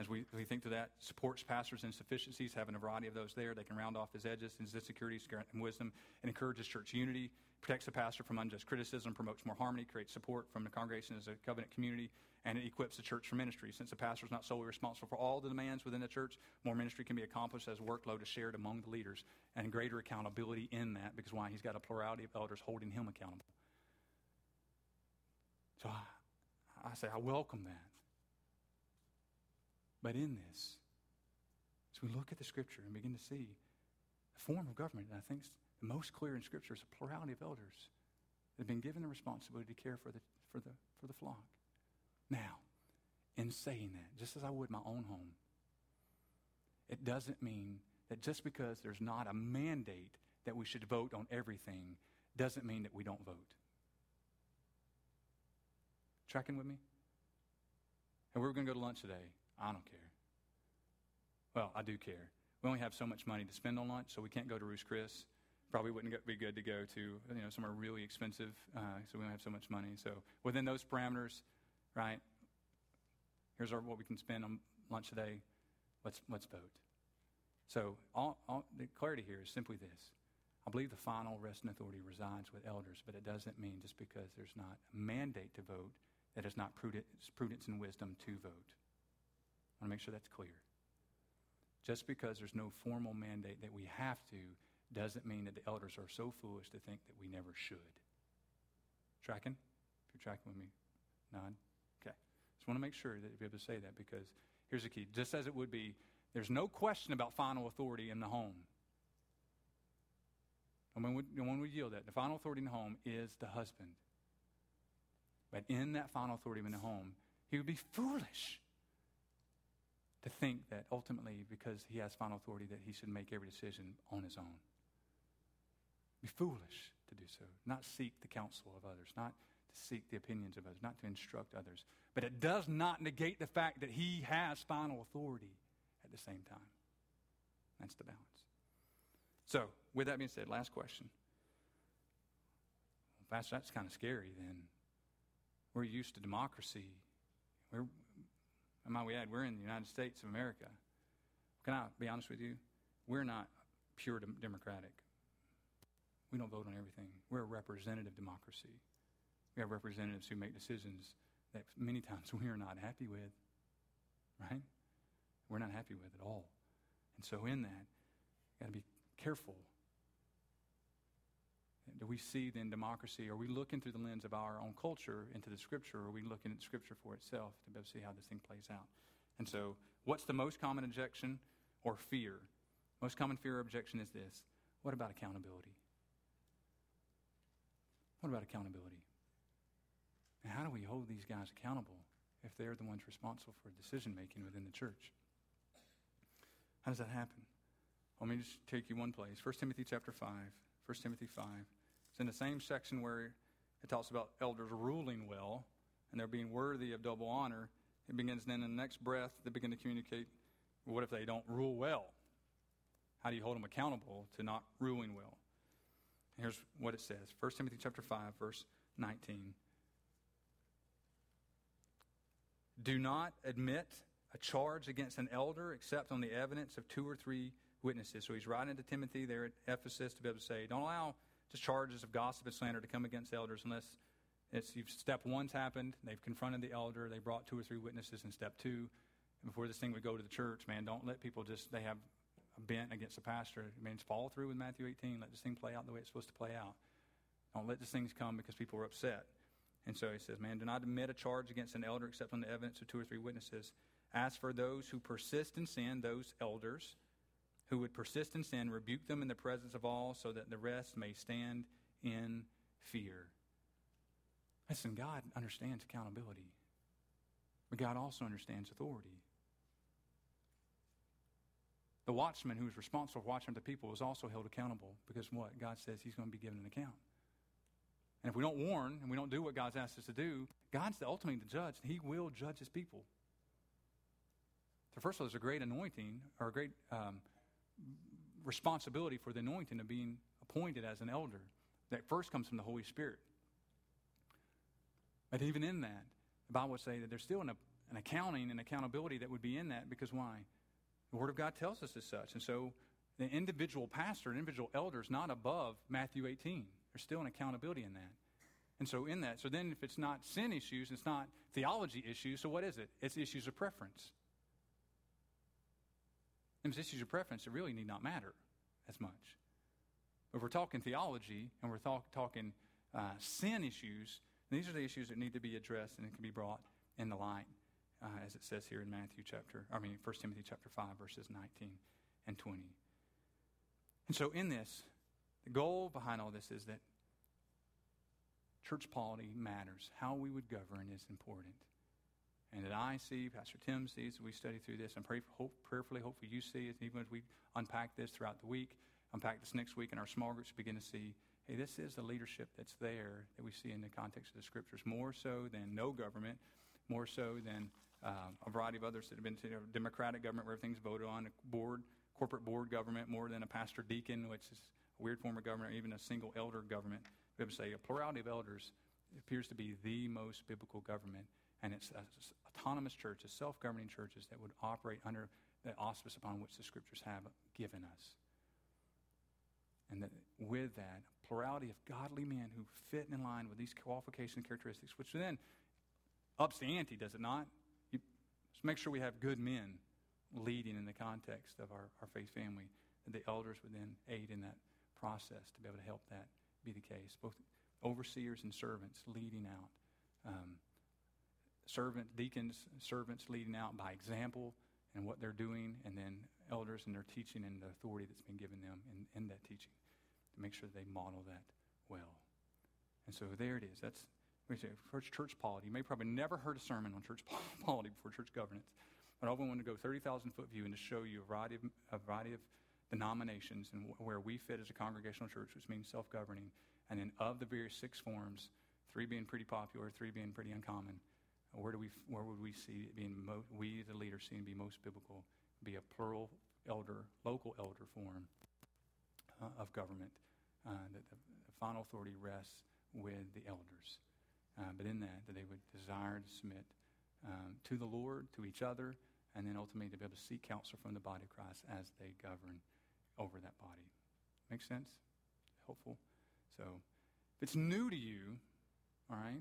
As we, we think through that, supports pastors' insufficiencies, having a variety of those there. They can round off his edges, his insecurities, and wisdom, and encourages church unity, protects the pastor from unjust criticism, promotes more harmony, creates support from the congregation as a covenant community, and it equips the church for ministry. Since the pastor is not solely responsible for all the demands within the church, more ministry can be accomplished as workload is shared among the leaders, and greater accountability in that, because why? He's got a plurality of elders holding him accountable. So I, I say I welcome that. But in this, as we look at the Scripture and begin to see the form of government that I think is the most clear in Scripture is a plurality of elders that have been given the responsibility to care for the for the for the flock. Now, in saying that, just as I would my own home, it doesn't mean that just because there's not a mandate that we should vote on everything doesn't mean that we don't vote. Tracking with me? And we're going to go to lunch today. I don't care. Well, I do care. We only have so much money to spend on lunch, so we can't go to Ruth's Chris. Probably wouldn't be good to go to, you know, somewhere really expensive, uh, so we don't have so much money. So within those parameters, right, here's our, what we can spend on lunch today. Let's let's vote. So all, all, the clarity here is simply this. I believe the final rest and authority resides with elders, but it doesn't mean just because there's not a mandate to vote that it's not prudence, prudence and wisdom to vote. I want to make sure that's clear. Just because there's no formal mandate that we have to doesn't mean that the elders are so foolish to think that we never should. Tracking? If you're tracking with me, nod. Okay. Just want to make sure that you'll be able to say that, because here's the key. Just as it would be, there's no question about final authority in the home. And when we, when we yield that, the final authority in the home is the husband. But in that final authority in the home, he would be foolish to think that ultimately, because he has final authority, that he should make every decision on his own. Be foolish to do so. Not seek the counsel of others. Not to seek the opinions of others. Not to instruct others. But it does not negate the fact that he has final authority at the same time. That's the balance. So, with that being said, last question. Well, Pastor, that's kind of scary then. We're used to democracy. We're... And might we add, we're in the United States of America. Can I be honest with you? We're not pure dem- democratic. We don't vote on everything. We're a representative democracy. We have representatives who make decisions that many times we are not happy with, right? We're not happy with at all. And so in that, you've got to be careful. Do we see then democracy? Are we looking through the lens of our own culture into the Scripture? Or are we looking at Scripture for itself to be able to see how this thing plays out? And so what's the most common objection or fear? Most common fear or objection is this. What about accountability? What about accountability? And how do we hold these guys accountable if they're the ones responsible for decision-making within the church? How does that happen? Let me just take you one place. First Timothy chapter five. First Timothy five. It's in the same section where it talks about elders ruling well and they're being worthy of double honor. It begins then in the next breath, they begin to communicate, what if they don't rule well? How do you hold them accountable to not ruling well? And here's what it says. First Timothy chapter five, verse nineteen. Do not admit a charge against an elder except on the evidence of two or three witnesses. So he's writing to Timothy there at Ephesus to be able to say, don't allow just charges of gossip and slander to come against elders unless it's you've, step one's happened, they've confronted the elder, they brought two or three witnesses in step two. And before this thing would go to the church, man, don't let people just, they have a bent against the pastor. I mean, it's follow through with Matthew eighteen. Let this thing play out the way it's supposed to play out. Don't let these things come because people are upset. And so he says, man, do not admit a charge against an elder except on the evidence of two or three witnesses. As for those who persist in sin, those elders who would persist in sin, rebuke them in the presence of all so that the rest may stand in fear. Listen, God understands accountability, but God also understands authority. The watchman who is responsible for watching the people is also held accountable because what? God says he's going to be given an account. And if we don't warn and we don't do what God's asked us to do, God's the ultimate the judge. He will judge his people. So first of all, there's a great anointing or a great um, responsibility for the anointing of being appointed as an elder. That first comes from the Holy Spirit. But even in that, the Bible would say that there's still an, an accounting and accountability that would be in that because why? The Word of God tells us as such. And so the individual pastor, an individual elder is not above Matthew eighteen. There's still an accountability in that. And so in that, so then if it's not sin issues, it's not theology issues, so what is it? It's issues of preference. And if it's issues of preference, it really need not matter as much. But if we're talking theology and we're talk, talking uh, sin issues, these are the issues that need to be addressed and it can be brought in the light, uh, as it says here in Matthew chapter, I mean, First Timothy chapter five, verses nineteen and twenty. And so in this, the goal behind all this is that church polity matters. How we would govern is important. And that I see, Pastor Tim sees, we study through this and pray for hope, prayerfully, hopefully you see it. Even as we unpack this throughout the week, unpack this next week in our small groups, begin to see, hey, this is the leadership that's there that we see in the context of the Scriptures, more so than no government, more so than uh, a variety of others that have been to democratic government where everything's voted on, a board, corporate board government, more than a pastor deacon, which is a weird form of government, or even a single elder government. We have to say a plurality of elders appears to be the most biblical government, and it's autonomous churches, self-governing churches that would operate under the auspice upon which the Scriptures have given us. And that with that, a plurality of godly men who fit in line with these qualifications and characteristics, which then ups the ante, does it not? You just make sure we have good men leading in the context of our, our faith family, and the elders would then aid in that process to be able to help that be the case. Both overseers and servants leading out. Um, servant deacons, servants leading out by example and what they're doing, and then elders and their teaching and the authority that's been given them in, in that teaching to make sure that they model that well. And so there it is. That's we say first church polity. You may probably never heard a sermon on church polity before church governance, but I want to go thirty thousand foot view and to show you a variety of, a variety of denominations and where we fit as a congregational church, which means self-governing, and then of the various six forms, three being pretty popular, three being pretty uncommon, where do we, where would we see it being most, we the leaders seem to be most biblical, be a plural elder, local elder form uh, of government, uh, that the final authority rests with the elders, uh, but in that, that they would desire to submit um, to the Lord, to each other, and then ultimately to be able to seek counsel from the body of Christ as they govern over that body. Make sense? Helpful? So if it's new to you, all right,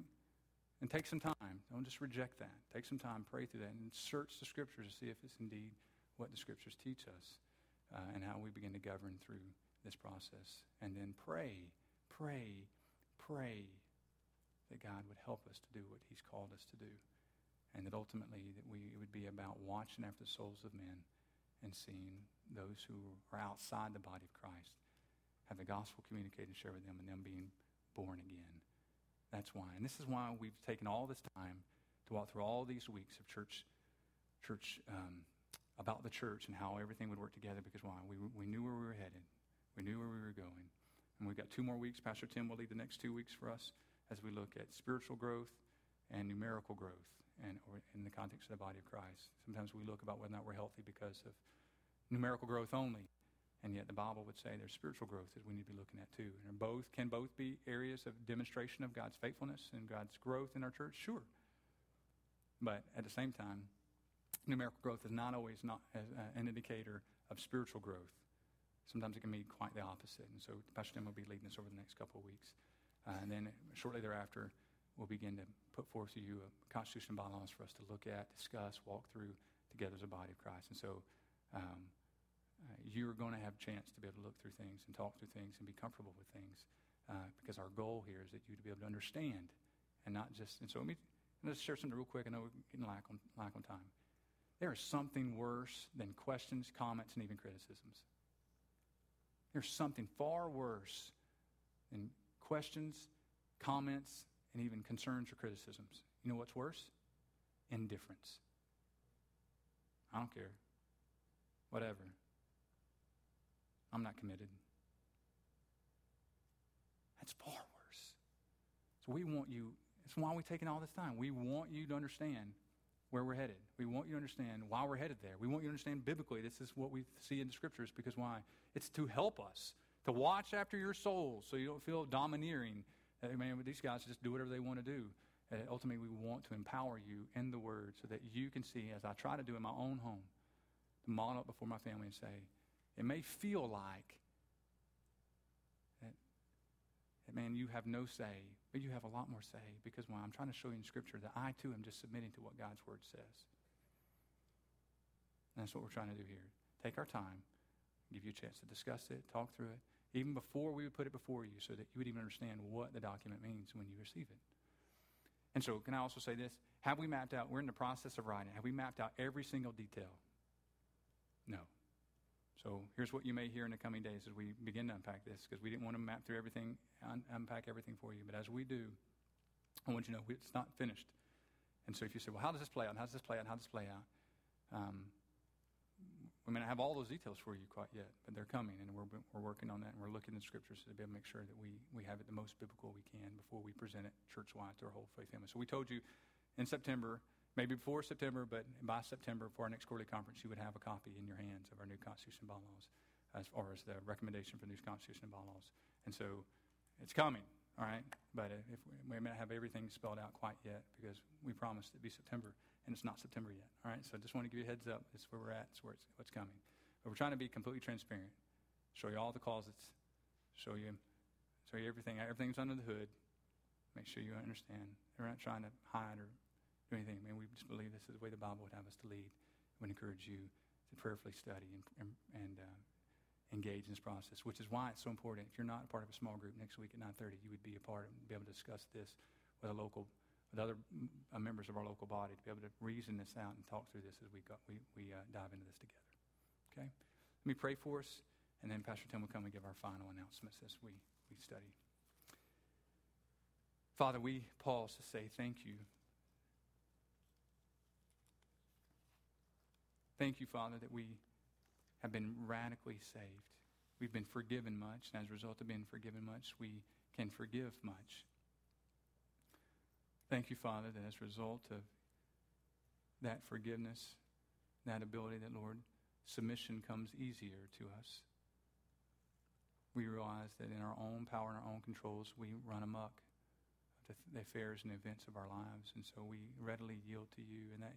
and take some time. Don't just reject that. Take some time, pray through that, and search the Scriptures to see if it's indeed what the Scriptures teach us uh, and how we begin to govern through this process. And then pray, pray, pray that God would help us to do what he's called us to do. And that ultimately that we it would be about watching after the souls of men and seeing those who are outside the body of Christ have the gospel communicated and shared with them and them being born again. That's why. And this is why we've taken all this time to walk through all these weeks of church, church um, about the church and how everything would work together, because why? We we knew where we were headed. We knew where we were going. And we've got two more weeks. Pastor Tim will lead the next two weeks for us as we look at spiritual growth and numerical growth and or in the context of the body of Christ. Sometimes we look about whether or not we're healthy because of numerical growth only. And yet the Bible would say there's spiritual growth that we need to be looking at too. And both can both be areas of demonstration of God's faithfulness and God's growth in our church, sure. But at the same time, numerical growth is not always not an indicator of spiritual growth. Sometimes it can be quite the opposite. And so Pastor Tim will be leading us over the next couple of weeks. Uh, and then shortly thereafter, we'll begin to put forth to you a constitution and bylaws for us to look at, discuss, walk through together as a body of Christ. And so um, uh, you're going to have a chance to be able to look through things and talk through things and be comfortable with things, uh, because our goal here is that you to be able to understand and not just, and so let me let's share something real quick. I know we're getting lack on, lack on time. There is something worse than questions, comments, and even criticisms. There's something far worse than questions, comments, and even concerns or criticisms. You know what's worse? Indifference. I don't care. Whatever. I'm not committed. That's far worse. So we want you, that's why we're taking all this time. We want you to understand where we're headed. We want you to understand why we're headed there. We want you to understand biblically this is what we see in the scriptures, because why? It's to help us, to watch after your souls so you don't feel domineering. I mean, these guys just do whatever they want to do. And ultimately, we want to empower you in the Word so that you can see, as I try to do in my own home, to model up before my family and say, it may feel like that, that, man, you have no say, but you have a lot more say, because when I'm trying to show you in Scripture that I, too, am just submitting to what God's Word says. And that's what we're trying to do here. Take our time, give you a chance to discuss it, talk through it, even before we would put it before you, so that you would even understand what the document means when you receive it. And so can I also say this? Have we mapped out, we're in the process of writing, have we mapped out every single detail? No. So here's what you may hear in the coming days as we begin to unpack this, because we didn't want to map through everything, un- unpack everything for you. But as we do, I want you to know it's not finished. And so if you say, well, how does this play out? How does this play out? How does this play out? Um, We may not have all those details for you quite yet, but they're coming, and we're we're working on that, and we're looking in Scriptures to be able to make sure that we, we have it the most biblical we can before we present it church-wide to our whole faith family. So we told you in September, maybe before September, but by September, for our next quarterly conference, you would have a copy in your hands of our new Constitution bylaws, as far as the recommendation for new Constitution bylaws. And so it's coming, all right? But if we, we may not have everything spelled out quite yet, because we promised it'd be September. And it's not September yet, all right? So I just want to give you a heads up. It's where we're at. It's where it's what's coming. But we're trying to be completely transparent, show you all the closets, show you show you everything. Everything's under the hood. Make sure you understand. We're not trying to hide or do anything. I mean, we just believe this is the way the Bible would have us to lead. We encourage you to prayerfully study and, and, and uh, engage in this process, which is why it's so important. If you're not a part of a small group next week at nine thirty, you would be a part of be able to discuss this with a local with other uh, members of our local body to be able to reason this out and talk through this as we go, we, we uh, dive into this together, okay? Let me pray for us, and then Pastor Tim will come and give our final announcements as we, we study. Father, we pause to say thank you. Thank you, Father, that we have been radically saved. We've been forgiven much, and as a result of being forgiven much, we can forgive much. Thank you, Father, that as a result of that forgiveness, that ability, that, Lord, submission comes easier to us. We realize that in our own power and our own controls, we run amok to the affairs and events of our lives. And so we readily yield to you, and that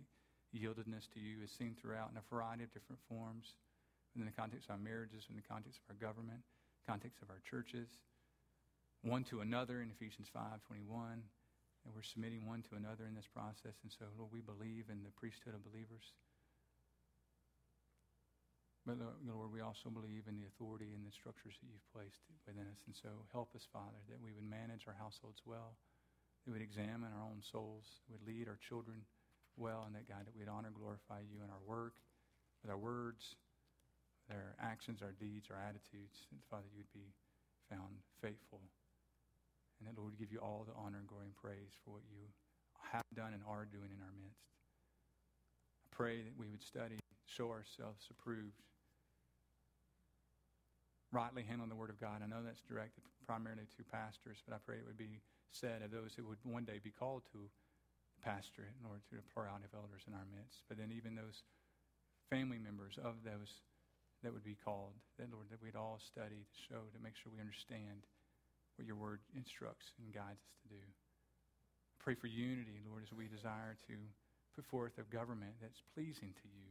yieldedness to you is seen throughout in a variety of different forms, in the context of our marriages, in the context of our government, context of our churches, one to another in Ephesians five twenty-one. And we're submitting one to another in this process. And so, Lord, we believe in the priesthood of believers. But, Lord, we also believe in the authority and the structures that you've placed within us. And so help us, Father, that we would manage our households well, that we would examine our own souls, that we would lead our children well, and that, God, that we'd honor and glorify you in our work, with our words, with our actions, our deeds, our attitudes. And, Father, you'd be found faithful And that, Lord, we give you all the honor and glory and praise for what you have done and are doing in our midst. I pray that we would study, show ourselves approved, rightly handling the Word of God. I know that's directed primarily to pastors, but I pray it would be said of those who would one day be called to the pastorate, in order to the plurality of elders in our midst. But then even those family members of those that would be called, that, Lord, that we'd all study to show, to make sure we understand what your word instructs and guides us to do. I pray for unity, Lord, as we desire to put forth a government that's pleasing to you.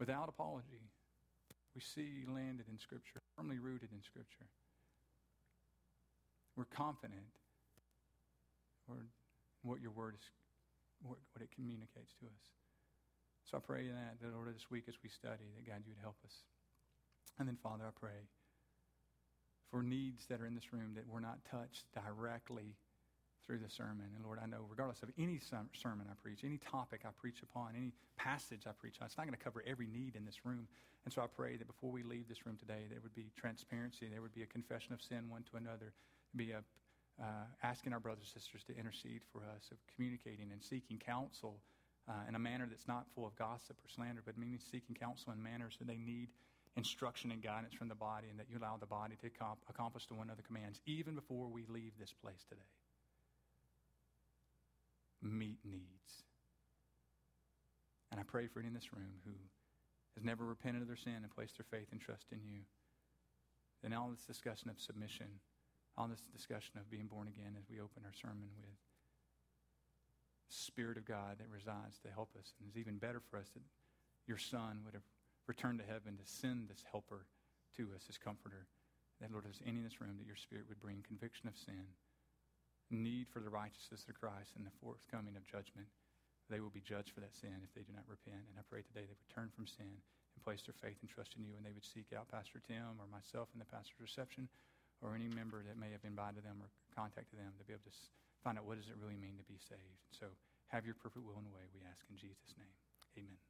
Without apology, we see landed in Scripture, firmly rooted in Scripture. We're confident, Lord, in what your word is, what, what it communicates to us. So I pray that, that, Lord, this week as we study, that, God, you would help us. And then, Father, I pray for needs that are in this room that were not touched directly through the sermon. And, Lord, I know regardless of any sermon I preach, any topic I preach upon, any passage I preach on, it's not going to cover every need in this room. And so I pray that before we leave this room today, there would be transparency, there would be a confession of sin one to another, be a, uh, asking our brothers and sisters to intercede for us, of communicating and seeking counsel Uh, in a manner that's not full of gossip or slander, but meaning seeking counsel in manners that they need instruction and guidance from the body, and that you allow the body to comp- accomplish the one another commands even before we leave this place today. Meet needs. And I pray for it in this room who has never repented of their sin and placed their faith and trust in you. And all this discussion of submission, all this discussion of being born again as we open our sermon with, Spirit of God that resides to help us, and it's even better for us that your Son would have returned to heaven to send this helper to us, this comforter. That, Lord, there's any in this room that your Spirit would bring conviction of sin, need for the righteousness of Christ, and the forthcoming of judgment. They will be judged for that sin if they do not repent. And I pray today they would turn from sin and place their faith and trust in you, and they would seek out Pastor Tim or myself in the pastor's reception, or any member that may have invited them or contacted them to be able to find out what does it really mean to be saved. So have your perfect will and way, we ask in Jesus' name. Amen.